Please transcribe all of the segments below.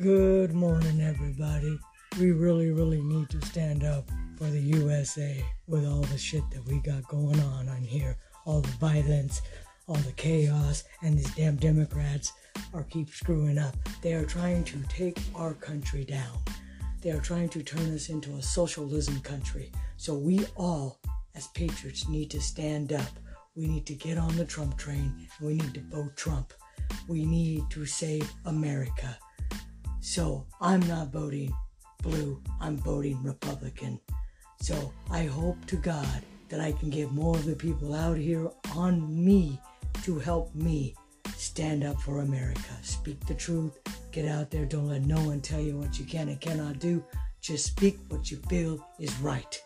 Good morning, everybody. We really need to stand up for the USA with all the shit that we got going on here. All the violence, all the chaos, and these damn Democrats keep screwing up. They are trying to take our country down. They are trying to turn us into a socialism country. So we all, as patriots, need to stand up. We need to get on the Trump train. We need to vote Trump. We need to save America. So I'm not voting blue, I'm voting Republican. So I hope to God that I can get more of the people out here on me to help me stand up for America. Speak the truth, get out there, don't let no one tell you what you can and cannot do. Just speak what you feel is right.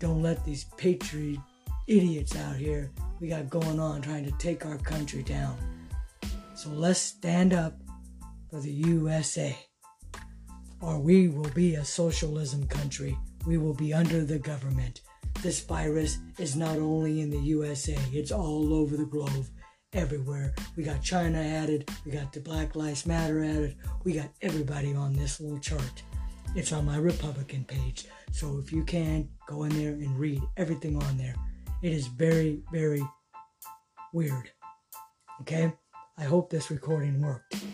Don't let these patriot idiots out here we got going on trying to take our country down. So let's stand up for the USA, or we will be a socialism country. We will be under the government. This virus is not only in the USA, it's all over the globe, everywhere. We got China added, we got the Black Lives Matter added, we got everybody on this little chart. It's on my Republican page. So if you can, go in there and read everything on there. It is very, very weird. Okay? I hope this recording worked.